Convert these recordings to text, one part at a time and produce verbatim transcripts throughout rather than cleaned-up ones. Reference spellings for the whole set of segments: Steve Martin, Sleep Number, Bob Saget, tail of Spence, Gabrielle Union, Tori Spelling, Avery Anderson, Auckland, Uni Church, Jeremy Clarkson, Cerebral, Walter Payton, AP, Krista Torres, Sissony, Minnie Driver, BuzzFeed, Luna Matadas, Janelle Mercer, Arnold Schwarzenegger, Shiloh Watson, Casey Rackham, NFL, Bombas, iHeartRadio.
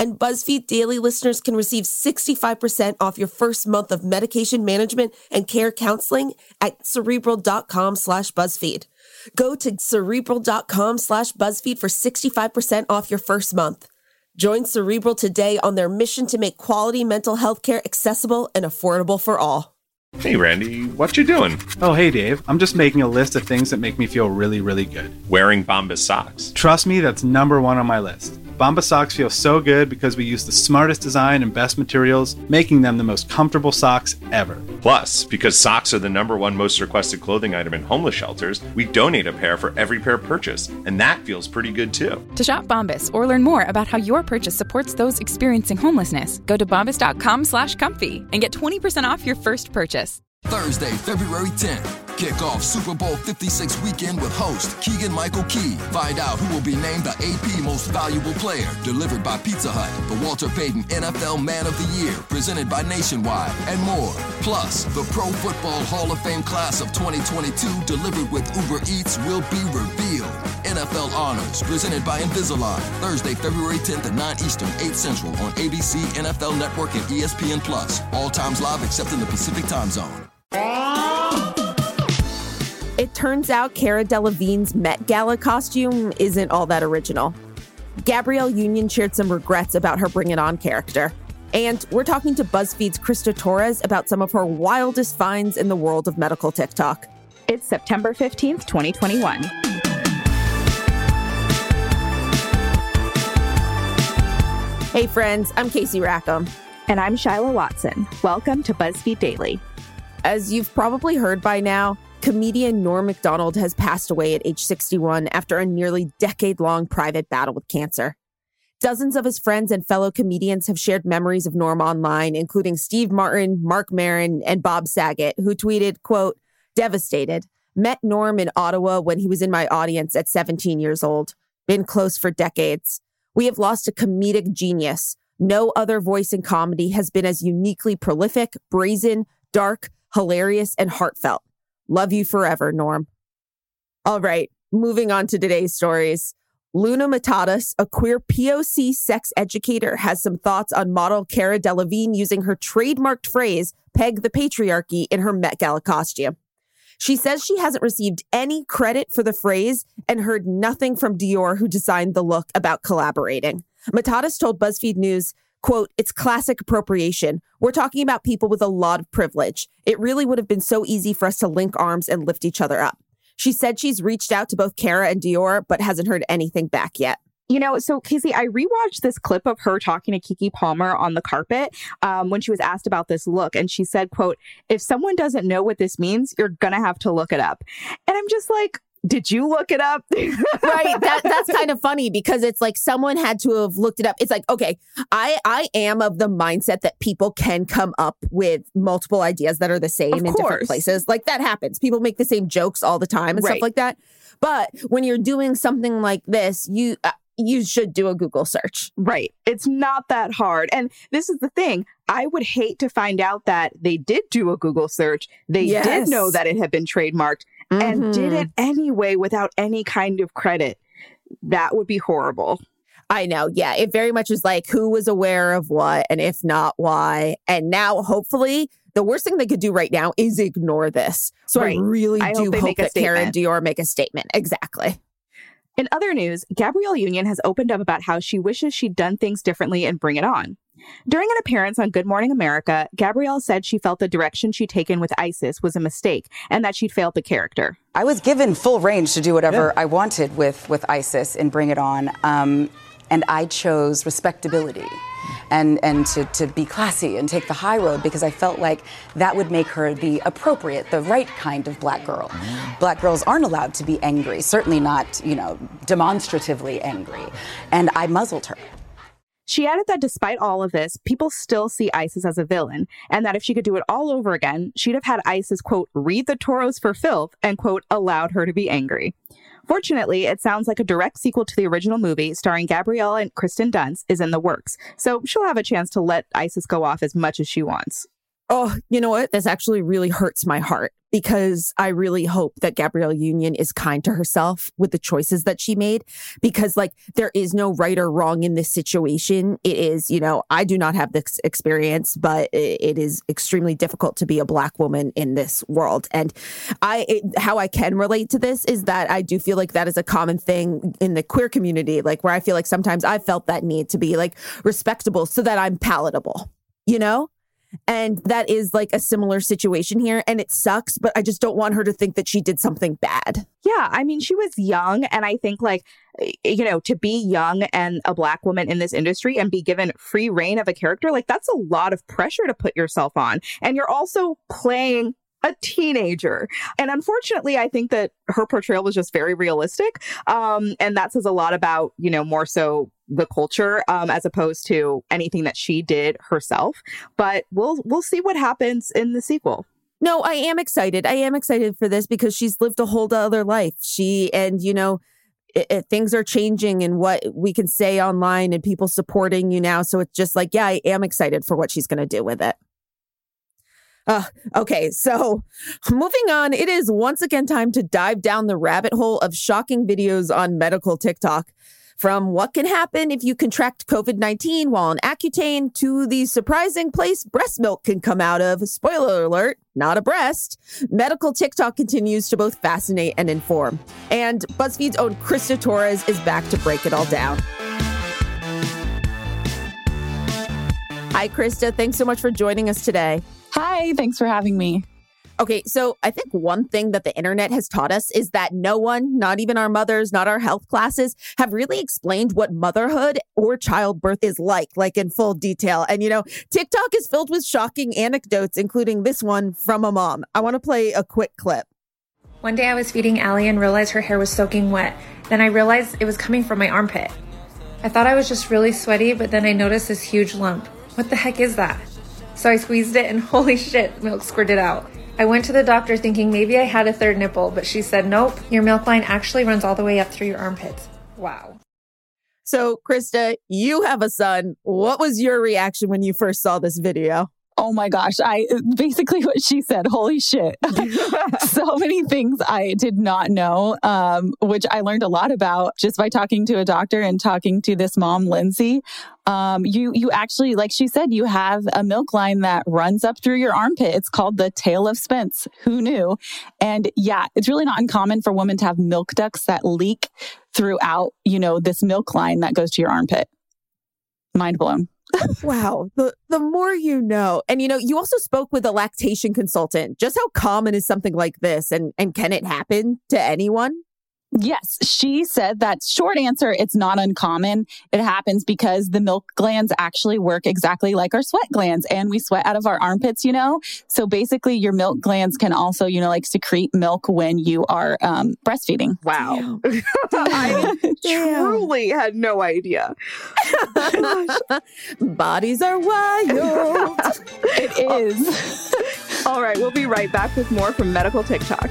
And BuzzFeed Daily listeners can receive sixty-five percent off your first month of medication management and care counseling at Cerebral.com slash BuzzFeed. Go to Cerebral.com slash BuzzFeed for sixty-five percent off your first month. Join Cerebral today on their mission to make quality mental health care accessible and affordable for all. Hey, Randy, what you doing? Oh, hey, Dave. I'm just making a list of things that make me feel really, really good. Wearing Bombas socks. Trust me, that's number one on my list. Bombas socks feel so good because we use the smartest design and best materials, making them the most comfortable socks ever. Plus, because socks are the number one most requested clothing item in homeless shelters, we donate a pair for every pair purchased, and that feels pretty good too. To shop Bombas or learn more about how your purchase supports those experiencing homelessness, go to bombas.com slash comfy and get twenty percent off your first purchase. Thursday, February tenth. Kick off Super Bowl fifty-six weekend with host Keegan-Michael Key. Find out who will be named the A P Most Valuable Player, delivered by Pizza Hut, the Walter Payton N F L Man of the Year, presented by Nationwide, and more. Plus, the Pro Football Hall of Fame class of twenty twenty-two, delivered with Uber Eats, will be revealed. N F L Honors, presented by Invisalign. Thursday, February tenth at nine Eastern, eight Central on A B C, N F L Network, and E S P N plus. All times live except in the Pacific Time Zone. It turns out Cara Delevingne's Met Gala costume isn't all that original. Gabrielle Union shared some regrets about her Bring It On character. And we're talking to BuzzFeed's Krista Torres about some of her wildest finds in the world of medical TikTok. It's September fifteenth, twenty twenty-one. Hey friends, I'm Casey Rackham. And I'm Shiloh Watson. Welcome to BuzzFeed Daily. As you've probably heard by now, comedian Norm Macdonald has passed away at age sixty-one after a nearly decade-long private battle with cancer. Dozens of his friends and fellow comedians have shared memories of Norm online, including Steve Martin, Marc Maron, and Bob Saget, who tweeted, quote, "Devastated. Met Norm in Ottawa when he was in my audience at seventeen years old. Been close for decades. We have lost a comedic genius. No other voice in comedy has been as uniquely prolific, brazen, dark, hilarious, and heartfelt. Love you forever, Norm." All right, moving on to today's stories. Luna Matadas, a queer P O C sex educator, has some thoughts on model Cara Delevingne using her trademarked phrase, "peg the patriarchy," in her Met Gala costume. She says she hasn't received any credit for the phrase and heard nothing from Dior, who designed the look, about collaborating. Matadas told BuzzFeed News, quote, "It's classic appropriation. We're talking about people with a lot of privilege. It really would have been so easy for us to link arms and lift each other up." She said she's reached out to both Cara and Dior, but hasn't heard anything back yet. You know, so Casey, I rewatched this clip of her talking to Kiki Palmer on the carpet um, when she was asked about this look. And she said, quote, "If someone doesn't know what this means, you're going to have to look it up." And I'm just like, did you look it up? Right. That, that's kind of funny because it's like someone had to have looked it up. It's like, OK, I, I am of the mindset that people can come up with multiple ideas that are the same in different places. Like that happens. People make the same jokes all the time and right. stuff like that. But when you're doing something like this, you uh, you should do a Google search. Right. It's not that hard. And this is the thing. I would hate to find out that they did do a Google search. They yes. did know that it had been trademarked. Mm-hmm. And did it anyway without any kind of credit. That would be horrible. I know. Yeah. It very much is like who was aware of what and if not, why. And now, hopefully, the worst thing they could do right now is ignore this. So right. I really I do hope, hope, hope that Cara and Dior make a statement. Exactly. In other news, Gabrielle Union has opened up about how she wishes she'd done things differently and Bring It On. During an appearance on Good Morning America, Gabrielle said she felt the direction she'd taken with ISIS was a mistake and that she'd failed the character. "I was given full range to do whatever yeah. I wanted with, with ISIS and Bring It On. Um, and I chose respectability and, and to, to be classy and take the high road because I felt like that would make her the appropriate, the right kind of black girl. Black girls aren't allowed to be angry, certainly not, you know, demonstratively angry. And I muzzled her." She added that despite all of this, people still see ISIS as a villain, and that if she could do it all over again, she'd have had ISIS, quote, read the Toros for filth and, quote, allowed her to be angry. Fortunately, it sounds like a direct sequel to the original movie starring Gabrielle and Kristen Dunst is in the works, so she'll have a chance to let ISIS go off as much as she wants. Oh, you know what? This actually really hurts my heart because I really hope that Gabrielle Union is kind to herself with the choices that she made because, like, there is no right or wrong in this situation. It is, you know, I do not have this experience, but it is extremely difficult to be a Black woman in this world. And I, it, how I can relate to this is that I do feel like that is a common thing in the queer community, like where I feel like sometimes I felt that need to be like respectable so that I'm palatable, you know? And that is like a similar situation here. And it sucks, but I just don't want her to think that she did something bad. Yeah. I mean, she was young. And I think like, you know, to be young and a Black woman in this industry and be given free reign of a character, like that's a lot of pressure to put yourself on. And you're also playing a teenager. And unfortunately, I think that her portrayal was just very realistic. Um, and that says a lot about, you know, more so the culture um, as opposed to anything that she did herself. But we'll we'll see what happens in the sequel. No, I am excited. I am excited for this because she's lived a whole other life. She and, you know, it, it, things are changing and what we can say online and people supporting you now. So it's just like, yeah, I am excited for what she's going to do with it. Uh, okay, so moving on, it is once again time to dive down the rabbit hole of shocking videos on medical TikTok. From what can happen if you contract COVID nineteen while on Accutane to the surprising place breast milk can come out of. Spoiler alert, not a breast. Medical TikTok continues to both fascinate and inform. And BuzzFeed's own Krista Torres is back to break it all down. Hi, Krista. Thanks so much for joining us today. Hi, thanks for having me. Okay, so I think one thing that the internet has taught us is that no one, not even our mothers, not our health classes, have really explained what motherhood or childbirth is like, like in full detail. And, you know, TikTok is filled with shocking anecdotes, including this one from a mom. I want to play a quick clip. One day I was feeding Allie and realized her hair was soaking wet. Then I realized it was coming from my armpit. I thought I was just really sweaty, but then I noticed this huge lump. What the heck is that? So I squeezed it and holy shit, milk squirted out. I went to the doctor thinking maybe I had a third nipple, but she said, nope, your milk line actually runs all the way up through your armpits. Wow. So Krista, you have a son. What was your reaction when you first saw this video? Oh my gosh. I basically what she said, holy shit. So many things I did not know, um, which I learned a lot about just by talking to a doctor and talking to this mom, Lindsay. Um, you, you actually, like she said, you have a milk line that runs up through your armpit. It's called the tail of Spence. Who knew? And yeah, it's really not uncommon for women to have milk ducts that leak throughout, you know, this milk line that goes to your armpit. Mind blown. Wow. The the more you know. And, you know, you also spoke with a lactation consultant. Just how common is something like this? And, and can it happen to anyone? Yes. She said that short answer, it's not uncommon. It happens because the milk glands actually work exactly like our sweat glands and we sweat out of our armpits, you know? So basically your milk glands can also, you know, like secrete milk when you are um, breastfeeding. Wow. I truly had no idea. Bodies are wild. It is. All right. We'll be right back with more from Medical TikTok.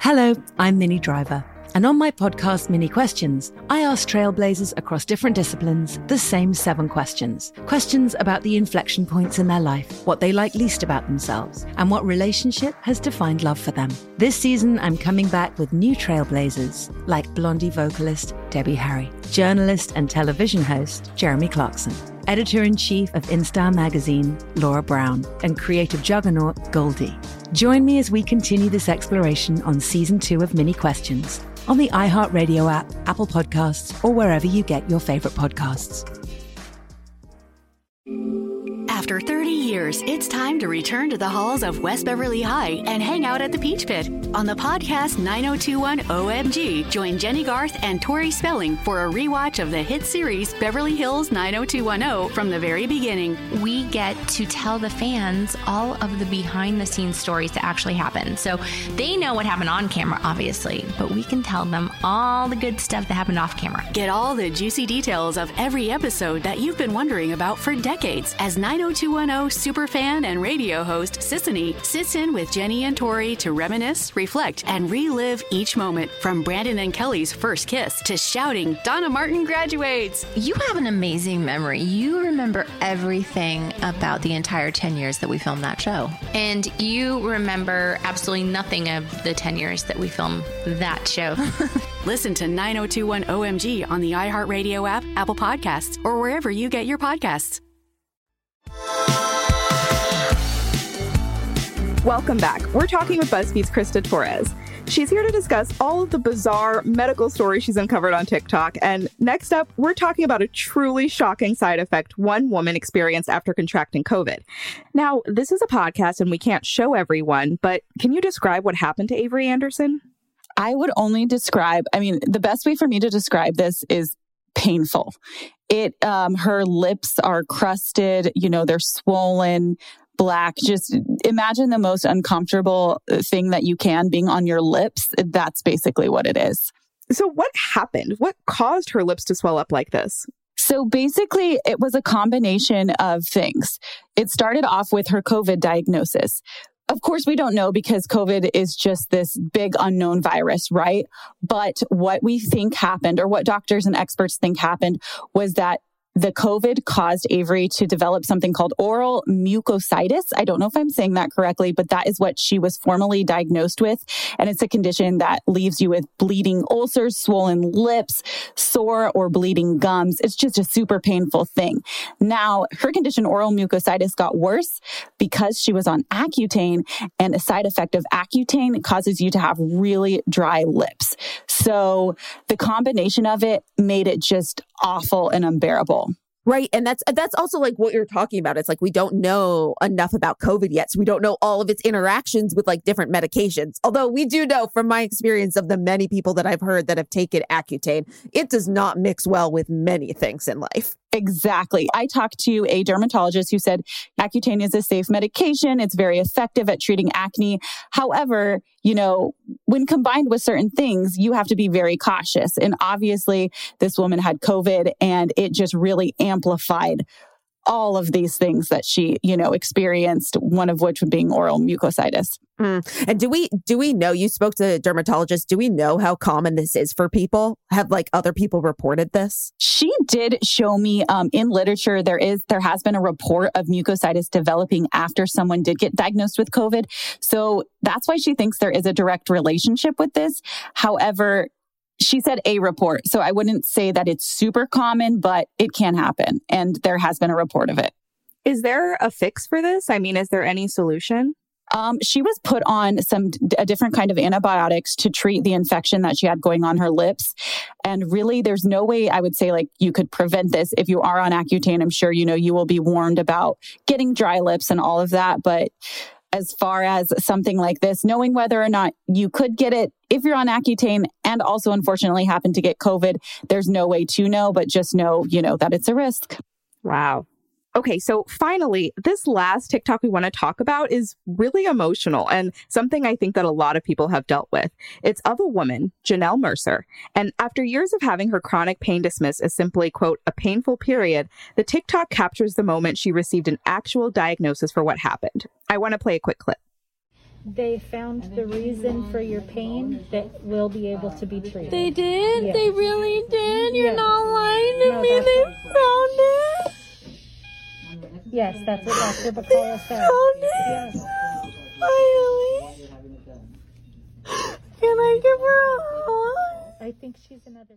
Hello, I'm Minnie Driver, and on my podcast, Minnie Questions, I ask trailblazers across different disciplines the same seven questions. Questions about the inflection points in their life, what they like least about themselves, and what relationship has defined love for them. This season, I'm coming back with new trailblazers, like Blondie vocalist Debbie Harry, journalist and television host Jeremy Clarkson, editor-in-chief of InStyle magazine, Laura Brown, and creative juggernaut, Goldie. Join me as we continue this exploration on season two of Mini Questions on the iHeartRadio app, Apple Podcasts, or wherever you get your favorite podcasts. After thirty years, it's time to return to the halls of West Beverly High and hang out at the Peach Pit. On the podcast nine oh two one O M G, join Jenny Garth and Tori Spelling for a rewatch of the hit series Beverly Hills nine oh two one oh from the very beginning. We get to tell the fans all of the behind-the-scenes stories that actually happened. So they know what happened on camera, obviously, but we can tell them all the good stuff that happened off camera. Get all the juicy details of every episode that you've been wondering about for decades as nine oh two one oh superfan and radio host Sissony sits in with Jenny and Tori to reminisce, reflect, and relive each moment, from Brandon and Kelly's first kiss to shouting, "Donna Martin graduates!" You have an amazing memory. You remember everything about the entire ten years that we filmed that show. And you remember absolutely nothing of the ten years that we filmed that show. Listen to nine oh two one O M G on the iHeartRadio app, Apple Podcasts, or wherever you get your podcasts. Welcome back. We're talking with BuzzFeed's Krista Torres. She's here to discuss all of the bizarre medical stories she's uncovered on TikTok. And next up, we're talking about a truly shocking side effect one woman experienced after contracting COVID. Now, this is a podcast and we can't show everyone, but can you describe what happened to Avery Anderson? I would only describe, I mean, the best way for me to describe this is painful. It, um, her lips are crusted, you know, they're swollen, black. Just imagine the most uncomfortable thing that you can being on your lips. That's basically what it is. So what happened? What caused her lips to swell up like this? So basically, it was a combination of things. It started off with her COVID diagnosis. Of course, we don't know because COVID is just this big unknown virus, right? But what we think happened, or what doctors and experts think happened, was that the COVID caused Avery to develop something called oral mucositis. I don't know if I'm saying that correctly, but that is what she was formally diagnosed with. And it's a condition that leaves you with bleeding ulcers, swollen lips, sore or bleeding gums. It's just a super painful thing. Now, her condition, oral mucositis, got worse because she was on Accutane, and a side effect of Accutane causes you to have really dry lips. So the combination of it made it just awful and unbearable. Right. And that's that's also like what you're talking about. It's like we don't know enough about COVID yet. So we don't know all of its interactions with like different medications. Although we do know from my experience of the many people that I've heard that have taken Accutane, it does not mix well with many things in life. Exactly. I talked to a dermatologist who said Accutane is a safe medication. It's very effective at treating acne. However, you know, when combined with certain things, you have to be very cautious. And obviously, this woman had COVID and it just really amplified all of these things that she, you know, experienced, one of which being oral mucositis. Mm. And do we do we know, you spoke to a dermatologist, do we know how common this is for people? Have like other people reported this? She did show me um, in literature, there is there has been a report of mucositis developing after someone did get diagnosed with COVID. So that's why she thinks there is a direct relationship with this. However, she said a report. So I wouldn't say that it's super common, but it can happen. And there has been a report of it. Is there a fix for this? I mean, is there any solution? Um, she was put on some a different kind of antibiotics to treat the infection that she had going on her lips. And really, there's no way I would say like you could prevent this. If you are on Accutane, I'm sure, you know, you will be warned about getting dry lips and all of that. But as far as something like this, knowing whether or not you could get it if you're on Accutane and also unfortunately happen to get COVID, there's no way to know, but just know, you know, that it's a risk. Wow. Okay, so finally, this last TikTok we want to talk about is really emotional and something I think that a lot of people have dealt with. It's of a woman, Janelle Mercer. And after years of having her chronic pain dismissed as simply, quote, a painful period, the TikTok captures the moment she received an actual diagnosis for what happened. I want to play a quick clip. They found the reason for your pain that will be able to be treated. They did? Yes. They really did? You're yes. not lying to no, me? They found it? Yes, that's what Doctor Bacala said. Yes. Finally. Can I give her a hug? I think she's another.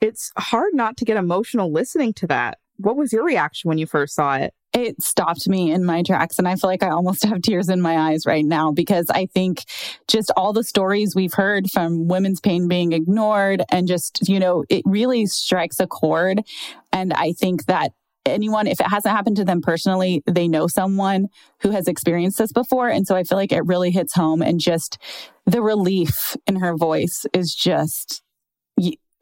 It's hard not to get emotional listening to that. What was your reaction when you first saw it? It stopped me in my tracks, and I feel like I almost have tears in my eyes right now, because I think just all the stories we've heard from women's pain being ignored and just, you know, it really strikes a chord. And I think that anyone, if it hasn't happened to them personally, they know someone who has experienced this before. And so I feel like it really hits home, and just the relief in her voice is just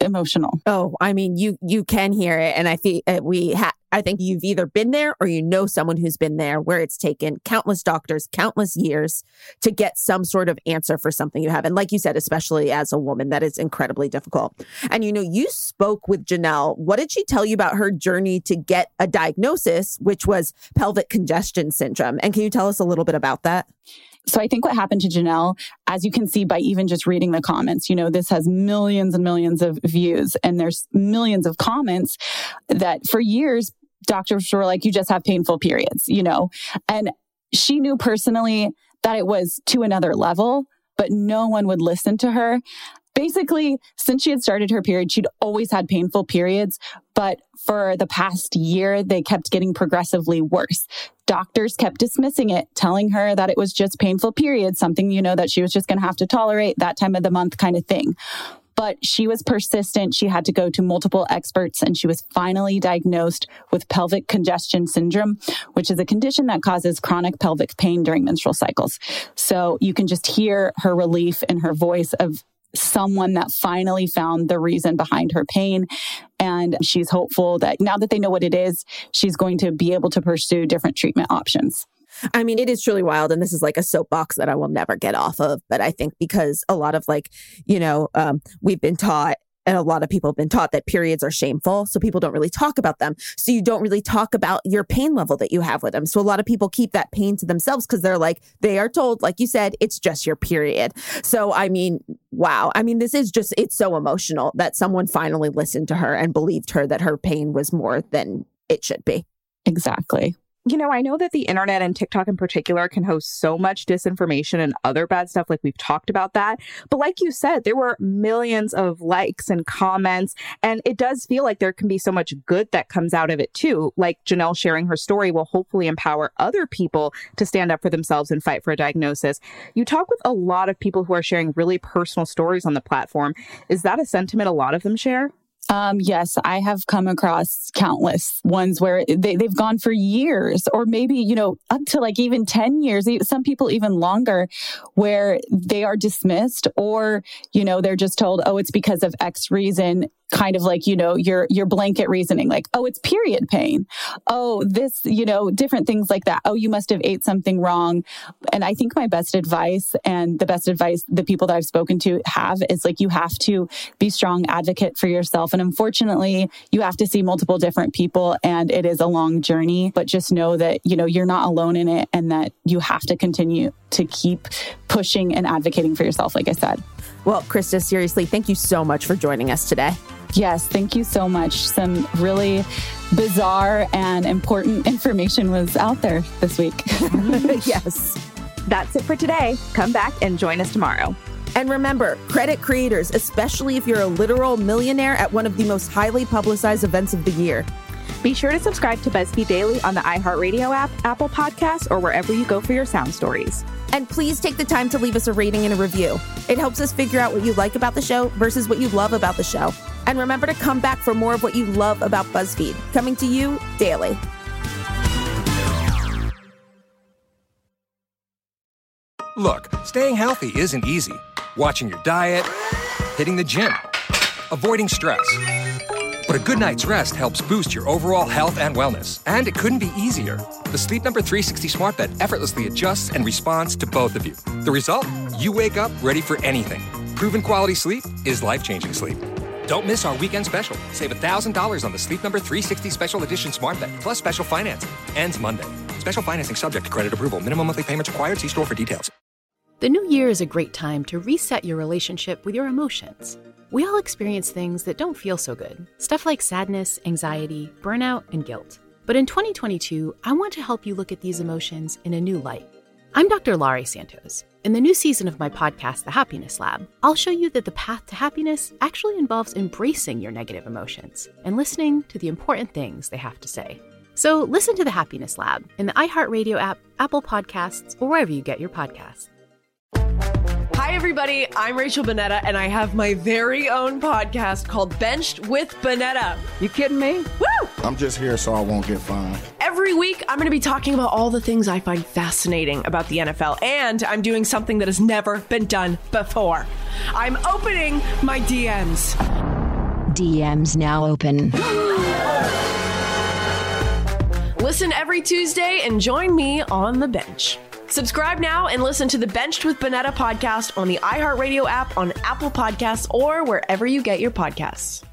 emotional. Oh, I mean, you you can hear it. And I think we ha- I think you've either been there or you know someone who's been there, where it's taken countless doctors, countless years to get some sort of answer for something you have. And like you said, especially as a woman, that is incredibly difficult. And, you know, you spoke with Janelle. What did she tell you about her journey to get a diagnosis, which was pelvic congestion syndrome? And can you tell us a little bit about that? So I think what happened to Janelle, as you can see by even just reading the comments, you know, this has millions and millions of views, and there's millions of comments that for years, doctors were like, you just have painful periods, you know, and she knew personally that it was to another level, but no one would listen to her. Basically, since she had started her period, she'd always had painful periods, but for the past year, they kept getting progressively worse. Doctors kept dismissing it, telling her that it was just painful periods, something, you know, that she was just going to have to tolerate that time of the month kind of thing. But she was persistent. She had to go to multiple experts, and she was finally diagnosed with pelvic congestion syndrome, which is a condition that causes chronic pelvic pain during menstrual cycles. So you can just hear her relief in her voice of someone that finally found the reason behind her pain. And she's hopeful that now that they know what it is, she's going to be able to pursue different treatment options. I mean, it is truly wild. And this is like a soapbox that I will never get off of. But I think because a lot of like, you know, um, we've been taught, and a lot of people have been taught, that periods are shameful. So people don't really talk about them. So you don't really talk about your pain level that you have with them. So a lot of people keep that pain to themselves because they're like, they are told, like you said, it's just your period. So, I mean, wow. I mean, this is just, it's so emotional that someone finally listened to her and believed her that her pain was more than it should be. Exactly. You know, I know that the internet and TikTok in particular can host so much disinformation and other bad stuff, like we've talked about that. But like you said, there were millions of likes and comments, and it does feel like there can be so much good that comes out of it too. Like Janelle sharing her story will hopefully empower other people to stand up for themselves and fight for a diagnosis. You talk with a lot of people who are sharing really personal stories on the platform. Is that a sentiment a lot of them share? Um, yes, I have come across countless ones where they, they've gone for years, or maybe, you know, up to like even ten years, some people even longer, where they are dismissed, or, you know, they're just told, oh, it's because of X reason. Kind of like, you know, your, your blanket reasoning, like, oh, it's period pain. Oh, this, you know, different things like that. Oh, you must have ate something wrong. And I think my best advice and the best advice the people that I've spoken to have is like, you have to be a strong advocate for yourself. And unfortunately, you have to see multiple different people, and it is a long journey, but just know that, you know, you're not alone in it, and that you have to continue to keep pushing and advocating for yourself, like I said. Well, Krista, seriously, thank you so much for joining us today. Yes, thank you so much. Some really bizarre and important information was out there this week. Yes. That's it for today. Come back and join us tomorrow. And remember, credit creators, especially if you're a literal millionaire at one of the most highly publicized events of the year. Be sure to subscribe to BuzzFeed Daily on the iHeartRadio app, Apple Podcasts, or wherever you go for your sound stories. And please take the time to leave us a rating and a review. It helps us figure out what you like about the show versus what you love about the show. And remember to come back for more of what you love about BuzzFeed, coming to you daily. Look, staying healthy isn't easy. Watching your diet, hitting the gym, avoiding stress. But a good night's rest helps boost your overall health and wellness. And it couldn't be easier. The Sleep Number three sixty smart bed effortlessly adjusts and responds to both of you. The result? You wake up ready for anything. Proven quality sleep is life-changing sleep. Don't miss our weekend special. Save one thousand dollars on the Sleep Number three sixty Special Edition smart bed, plus special financing. Ends Monday. Special financing subject to credit approval. Minimum monthly payments required. See store for details. The new year is a great time to reset your relationship with your emotions. We all experience things that don't feel so good, stuff like sadness, anxiety, burnout, and guilt. But in twenty twenty-two, I want to help you look at these emotions in a new light. I'm Doctor Laurie Santos, In the new season of my podcast, The Happiness Lab, I'll show you that the path to happiness actually involves embracing your negative emotions and listening to the important things they have to say. So listen to The Happiness Lab in the iHeartRadio app, Apple Podcasts, or wherever you get your podcasts. Hi, everybody. I'm Rachel Bonetta, and I have my very own podcast called Benched with Bonetta. You kidding me? Woo! I'm just here so I won't get fined. Every week, I'm going to be talking about all the things I find fascinating about the N F L, and I'm doing something that has never been done before. I'm opening my D Ms. D Ms now open. Listen every Tuesday and join me on the bench. Subscribe now and listen to the Benched with Bonetta podcast on the iHeartRadio app, on Apple Podcasts, or wherever you get your podcasts.